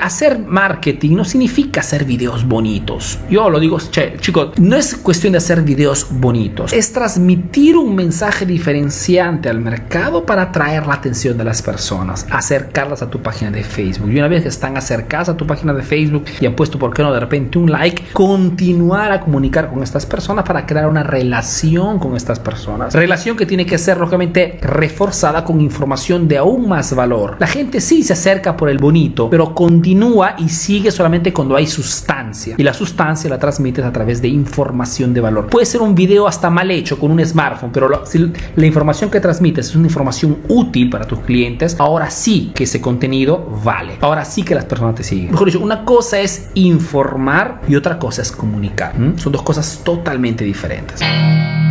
Hacer marketing no significa hacer videos bonitos. Yo lo digo, chicos, no es cuestión de hacer videos bonitos. Es transmitir un mensaje diferenciante al mercado para atraer la atención de las personas, acercarlas a tu página de Facebook. Y una vez que están acercadas a tu página de Facebook y han puesto, ¿por qué no?, de repente un like, continuar a comunicar con estas personas para crear una relación con estas personas. Relación que tiene que ser, lógicamente, reforzada con información de aún más valor. La gente sí se acerca por el bonito, pero continúa y sigue solamente cuando hay sustancia, y la sustancia la transmites a través de información de valor. Puede ser un video hasta mal hecho con un smartphone, pero si la información que transmites es una información útil para tus clientes, ahora sí que ese contenido vale, ahora sí que las personas te siguen. Mejor dicho, una cosa es informar y otra cosa es comunicar. Son dos cosas totalmente diferentes.